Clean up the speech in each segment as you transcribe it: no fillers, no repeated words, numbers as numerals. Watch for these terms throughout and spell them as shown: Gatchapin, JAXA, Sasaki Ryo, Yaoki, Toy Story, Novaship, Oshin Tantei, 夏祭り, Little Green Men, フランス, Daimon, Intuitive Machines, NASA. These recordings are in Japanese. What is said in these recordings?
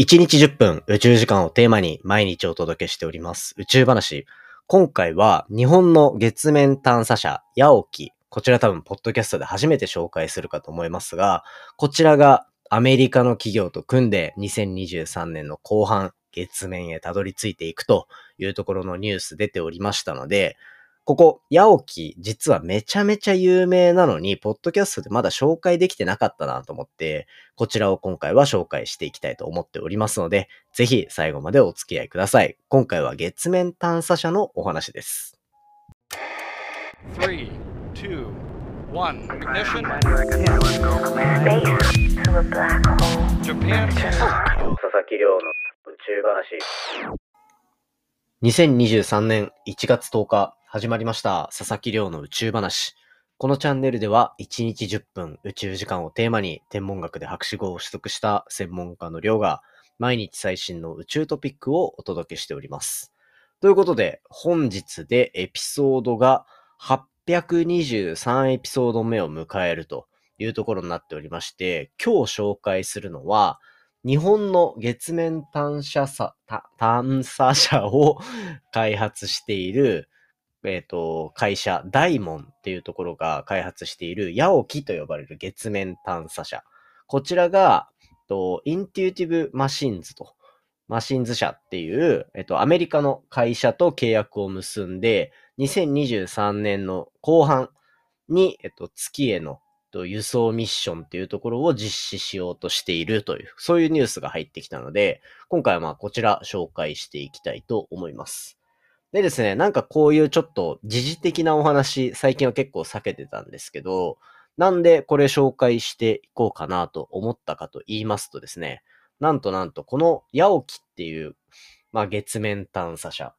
1日10分宇宙時間をテーマに毎日お届けしております宇宙話。今回は日本の月面探査車ヤオキ、こちら多分ポッドキャストで初めて紹介するかと思いますが、こちらがアメリカの企業と組んで2023年の後半月面へたどり着いていくというところのニュース出ておりましたので、ここヤオキ実はめちゃめちゃ有名なのにポッドキャストでまだ紹介できてなかったなと思って、こちらを今回は紹介していきたいと思っておりますので、ぜひ最後までお付き合いください。今回は月面探査車のお話です。3、2、2023年1月10日始まりました佐々木亮の宇宙話。このチャンネルでは1日10分宇宙時間をテーマに天文学で博士号を取得した専門家の亮が毎日最新の宇宙トピックをお届けしております。ということで本日でエピソードが823エピソード目を迎えるというところになっておりまして、今日紹介するのは日本の月面探査車を開発している、会社大門っていうところが開発しているヤオキと呼ばれる月面探査車。こちらが、Intuitive Machines と、マシンズ社っていう、アメリカの会社と契約を結んで、2023年の後半に、月への輸送ミッションっていうところを実施しようとしているという、そういうニュースが入ってきたので、今回はまあこちら紹介していきたいと思います。でですね、なんかこういうちょっと時事的なお話、最近は結構避けてたんですけど、なんでこれ紹介していこうかなと思ったかと言いますとですね、なんとこのヤオキっていう、まあ月面探査車、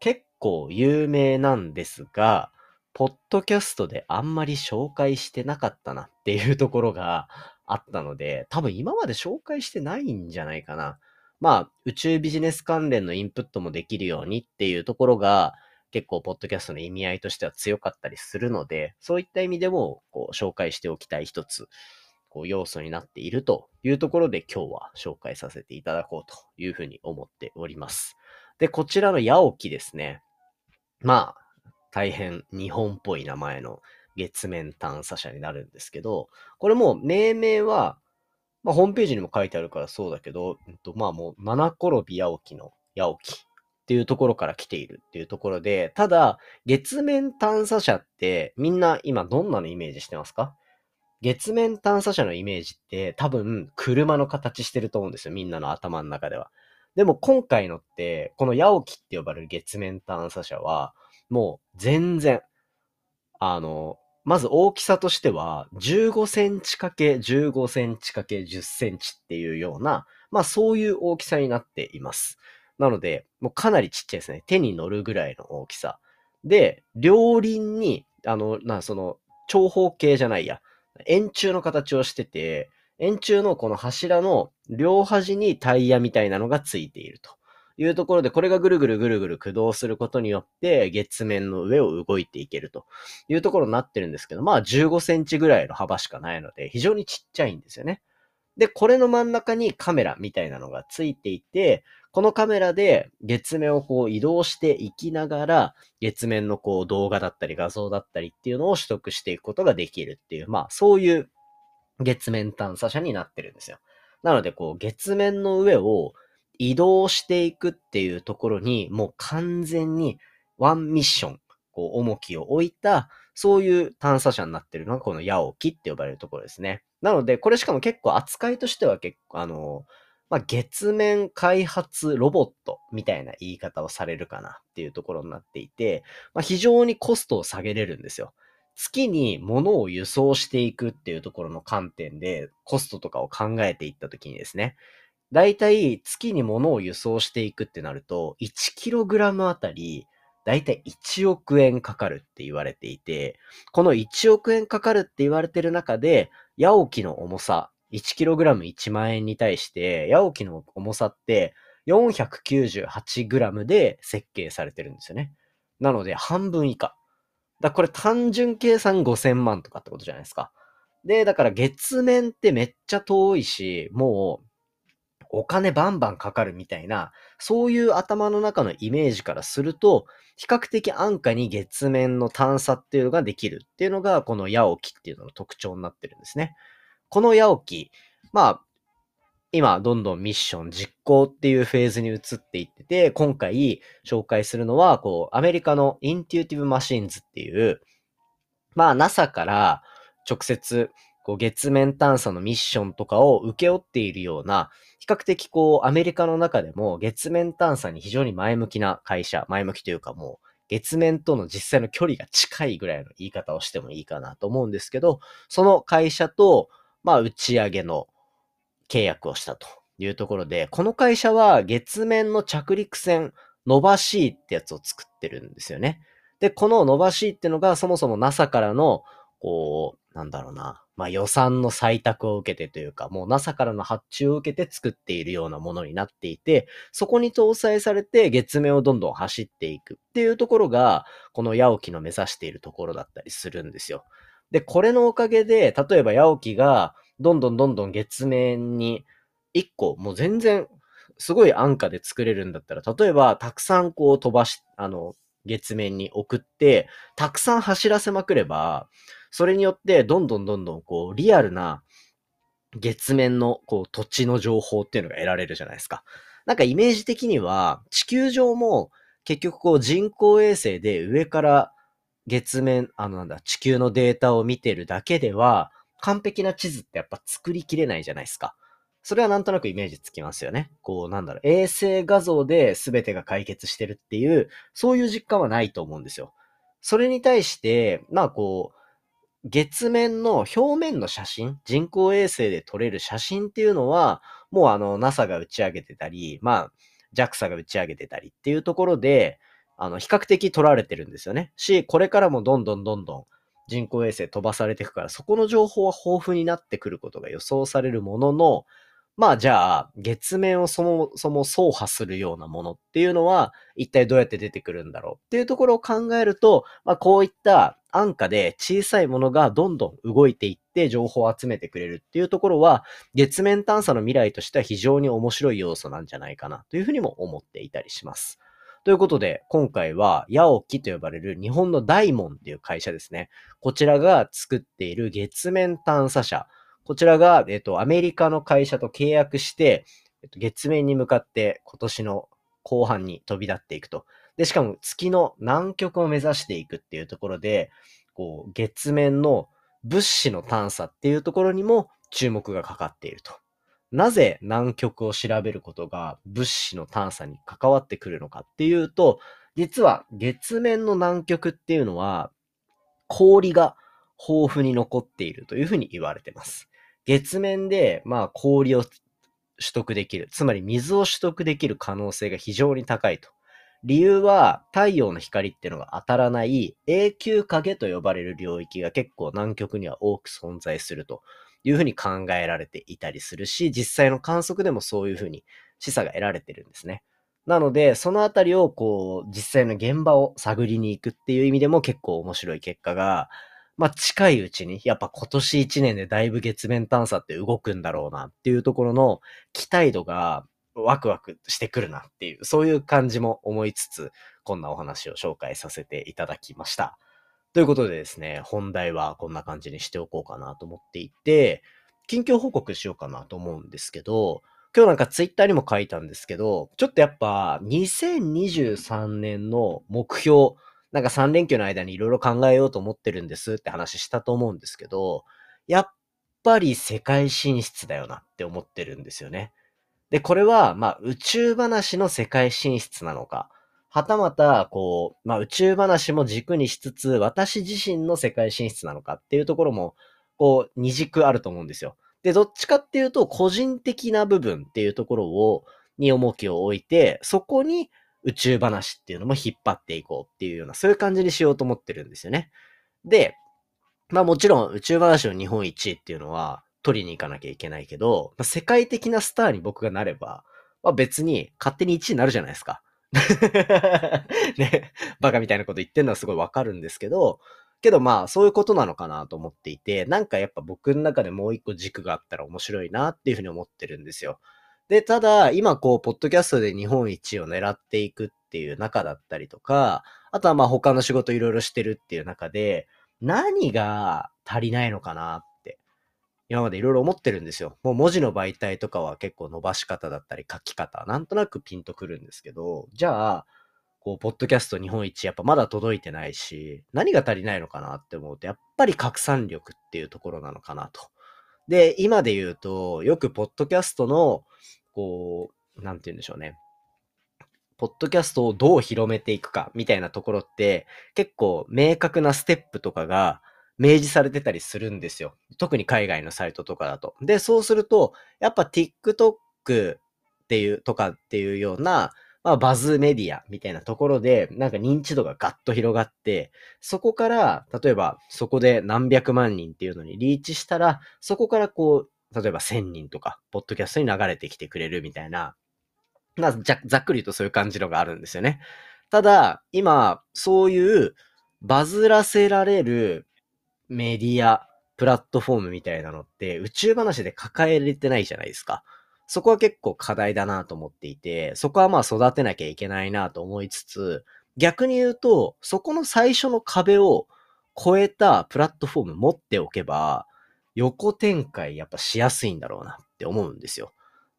結構有名なんですが、ポッドキャストであんまり紹介してなかったなっていうところがあったので、多分今まで紹介してないんじゃないかな。まあ、宇宙ビジネス関連のインプットもできるようにっていうところが結構ポッドキャストの意味合いとしては強かったりするので、そういった意味でもこう紹介しておきたい一つ要素になっているというところで、今日は紹介させていただこうというふうに思っております。で、こちらのヤオキですね。まあ、大変日本っぽい名前の月面探査車になるんですけど、これもう命名は、まあ、ホームページにも書いてあるからそうだけど、まあもう七転び八起きのヤオキっていうところから来ているっていうところで、ただ月面探査車ってみんな今どんなのイメージしてますか？月面探査車のイメージって多分車の形してると思うんですよ、みんなの頭の中では。でも今回のってこのヤオキって呼ばれる月面探査車はもう全然、まず大きさとしては15センチ ×15 センチ ×10 センチっていうような、まあそういう大きさになっています。なので、もうかなりちっちゃいですね。手に乗るぐらいの大きさ。で、両輪に、長方形じゃないや、円柱の形をしてて、円柱のこの柱の両端にタイヤみたいなのがついていると。いうところで、これがぐるぐるぐるぐる駆動することによって月面の上を動いていけるというところになってるんですけど、まあ15センチぐらいの幅しかないので非常にちっちゃいんですよね。で、これの真ん中にカメラみたいなのがついていて、このカメラで月面をこう移動していきながら、月面のこう動画だったり画像だったりっていうのを取得していくことができるっていう、まあそういう月面探査車になってるんですよ。なのでこう月面の上を移動していくっていうところにもう完全にワンミッション、こう重きを置いた、そういう探査車になってるのがこのヤオキって呼ばれるところですね。なのでこれしかも結構扱いとしては結構まあ、月面開発ロボットみたいな言い方をされるかなっていうところになっていて、まあ、非常にコストを下げれるんですよ。月に物を輸送していくっていうところの観点でコストとかを考えていったときにですね、だいたい月に物を輸送していくってなると 1kg あたりだいたい1億円かかるって言われていて、この1億円かかるって言われてる中でヤオキの重さ 1kg1 万円に対してヤオキの重さって498g で設計されてるんですよね。なので半分以下だ、これ単純計算5000万とかってことじゃないですか。で、だから月面ってめっちゃ遠いし、もうお金バンバンかかるみたいな、そういう頭の中のイメージからすると、比較的安価に月面の探査っていうのができるっていうのが、このヤオキっていうのの特徴になってるんですね。このヤオキ、まあ、今どんどんミッション実行っていうフェーズに移っていってて、今回紹介するのは、こう、アメリカの Intuitive Machines っていう、まあ NASA から直接、月面探査のミッションとかを請け負っているような、比較的こうアメリカの中でも月面探査に非常に前向きな会社、前向きというかもう月面との実際の距離が近いぐらいの言い方をしてもいいかなと思うんですけど、その会社とまあ打ち上げの契約をしたというところで、この会社は月面の着陸船ノバシーってやつを作ってるんですよね。で、このノバシーってのがそもそも NASA からのこう、なんだろうな、まあ予算の採択を受けてというか、もう NASA からの発注を受けて作っているようなものになっていて、そこに搭載されて月面をどんどん走っていくっていうところが、このヤオキの目指しているところだったりするんですよ。で、これのおかげで、例えばヤオキがどんどん月面に1個、もう全然すごい安価で作れるんだったら、例えばたくさんこう飛ばし、月面に送って、たくさん走らせまくれば、それによってどんどんこうリアルな月面のこう土地の情報っていうのが得られるじゃないですか。なんかイメージ的には地球上も結局こう人工衛星で上から月面、地球のデータを見てるだけでは完璧な地図ってやっぱ作りきれないじゃないですか。それはなんとなくイメージつきますよね。こう衛星画像で全てが解決してるっていう、そういう実感はないと思うんですよ。それに対して、まあこう、月面の表面の写真、人工衛星で撮れる写真っていうのは、もうNASA が打ち上げてたり、まあ JAXA が打ち上げてたりっていうところで、比較的撮られてるんですよね。し、これからもどんどん人工衛星飛ばされていくから、そこの情報は豊富になってくることが予想されるものの、まあじゃあ月面をそもそも走破するようなものっていうのは一体どうやって出てくるんだろうっていうところを考えると、まあこういった安価で小さいものがどんどん動いていって情報を集めてくれるっていうところは、月面探査の未来としては非常に面白い要素なんじゃないかなというふうにも思っていたりします。ということで、今回はヤオキと呼ばれる日本のダイモンっていう会社ですね。こちらが作っている月面探査車、こちらが、アメリカの会社と契約して、月面に向かって今年の後半に飛び立っていくと。で、しかも月の南極を目指していくっていうところで、こう、月面の物資の探査っていうところにも注目がかかっていると。なぜ南極を調べることが物資の探査に関わってくるのかっていうと、実は月面の南極っていうのは、氷が豊富に残っているというふうに言われています。月面で、まあ、氷を取得できる。つまり水を取得できる可能性が非常に高いと。理由は太陽の光っていうのが当たらない永久影と呼ばれる領域が結構南極には多く存在するというふうに考えられていたりするし、実際の観測でもそういうふうに示唆が得られてるんですね。なので、そのあたりをこう、実際の現場を探りに行くっていう意味でも結構面白い結果が、まあ近いうちに、やっぱ今年1年でだいぶ月面探査って動くんだろうなっていうところの期待度がワクワクしてくるなっていう、そういう感じも思いつつ、こんなお話を紹介させていただきました。ということでですね、本題はこんな感じにしておこうかなと思っていて、近況報告しようかなと思うんですけど、今日なんかツイッターにも書いたんですけど、ちょっとやっぱ2023年の目標、なんか3連休の間にいろいろ考えようと思ってるんですって話したと思うんですけど、やっぱり世界進出だよなって思ってるんですよね。で、これはまあ宇宙話の世界進出なのか、はたまたこう、まあ宇宙話も軸にしつつ私自身の世界進出なのかっていうところもこう二軸あると思うんですよ。で、どっちかっていうと個人的な部分っていうところをに重きを置いて、そこに宇宙話っていうのも引っ張っていこうっていうような、そういう感じにしようと思ってるんですよね。で、まあもちろん宇宙話の日本一位っていうのは取りに行かなきゃいけないけど、世界的なスターに僕がなれば、まあ別に勝手に1位になるじゃないですか。ね、バカみたいなこと言ってるのはすごいわかるんですけど、まあそういうことなのかなと思っていて、なんかやっぱ僕の中でもう一個軸があったら面白いなっていうふうに思ってるんですよ。で、ただ、今こう、ポッドキャストで日本一を狙っていくっていう中だったりとか、あとはまあ他の仕事いろいろしてるっていう中で、何が足りないのかなって、今までいろいろ思ってるんですよ。もう文字の媒体とかは結構伸ばし方だったり書き方、なんとなくピンとくるんですけど、じゃあ、こう、ポッドキャスト日本一やっぱまだ届いてないし、何が足りないのかなって思うと、やっぱり拡散力っていうところなのかなと。で、今で言うと、よくポッドキャストの、こう、なんて言うんでしょうね。ポッドキャストをどう広めていくかみたいなところって、結構明確なステップとかが明示されてたりするんですよ。特に海外のサイトとかだと。で、そうすると、やっぱ TikTok っていう、とかっていうような、まあ、バズメディアみたいなところで、なんか認知度がガッと広がって、そこから、例えばそこで何百万人っていうのにリーチしたら、そこからこう、例えば1000人とか、ポッドキャストに流れてきてくれるみたいな、まあ、ざっくり言うとそういう感じのがあるんですよね。ただ、今、そういうバズらせられるメディア、プラットフォームみたいなのって、宇宙話で抱えれてないじゃないですか。そこは結構課題だなと思っていて、そこはまあ育てなきゃいけないなと思いつつ、逆に言うと、そこの最初の壁を越えたプラットフォーム持っておけば、横展開やっぱしやすいんだろうなって思うんですよ。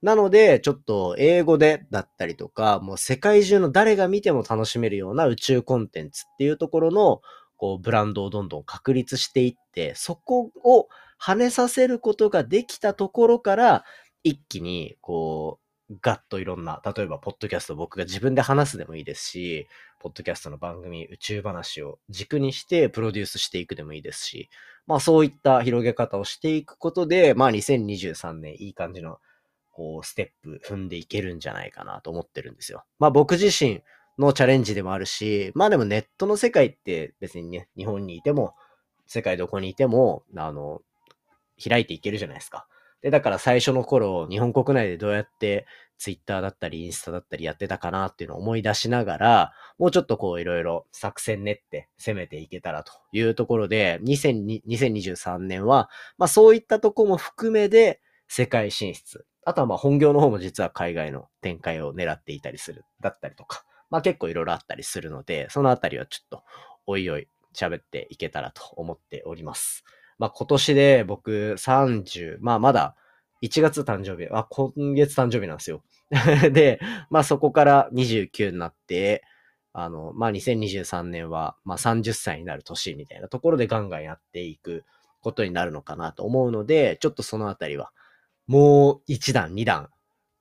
なので、ちょっと英語でだったりとか、もう世界中の誰が見ても楽しめるような宇宙コンテンツっていうところの、こうブランドをどんどん確立していって、そこを跳ねさせることができたところから、一気にこうガッといろんな、例えばポッドキャスト僕が自分で話すでもいいですし、ポッドキャストの番組宇宙話を軸にしてプロデュースしていくでもいいですし、まあそういった広げ方をしていくことで、まあ2023年いい感じのこうステップ踏んでいけるんじゃないかなと思ってるんですよ。まあ僕自身のチャレンジでもあるし、まあでもネットの世界って別にね、日本にいても世界どこにいても開いていけるじゃないですか。で、だから最初の頃、日本国内でどうやってツイッターだったりインスタだったりやってたかなっていうのを思い出しながら、もうちょっとこういろいろ作戦練って攻めていけたらというところで、2023年は、まあそういったとこも含めで世界進出。あとはまあ本業の方も実は海外の展開を狙っていたりする、だったりとか、まあ結構いろいろあったりするので、そのあたりはちょっとおいおい喋っていけたらと思っております。まあ今年で僕30、まあまだ1月誕生日、今月誕生日なんですよ。で、まあそこから29になって、まあ2023年はまあ30歳になる年みたいなところでガンガンやっていくことになるのかなと思うので、ちょっとそのあたりはもう1段、2段、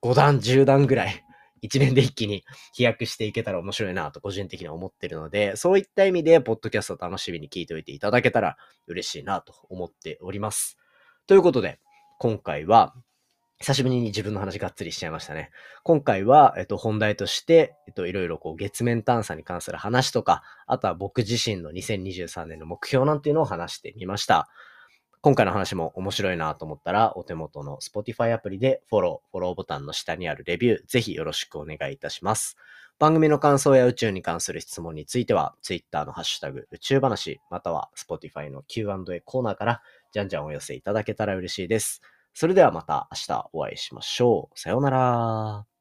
5段、10段ぐらい。一年で一気に飛躍していけたら面白いなと個人的には思ってるので、そういった意味でポッドキャストを楽しみに聞いておいていただけたら嬉しいなと思っております。ということで、今回は、久しぶりに自分の話がっつりしちゃいましたね。今回は、本題として、いろいろこう月面探査に関する話とか、あとは僕自身の2023年の目標なんていうのを話してみました。今回の話も面白いなと思ったら、お手元の Spotify アプリでフォローボタンの下にあるレビュー、ぜひよろしくお願いいたします。番組の感想や宇宙に関する質問については、Twitter のハッシュタグ宇宙話、または Spotify の Q&A コーナーから、じゃんじゃんお寄せいただけたら嬉しいです。それではまた明日お会いしましょう。さようなら。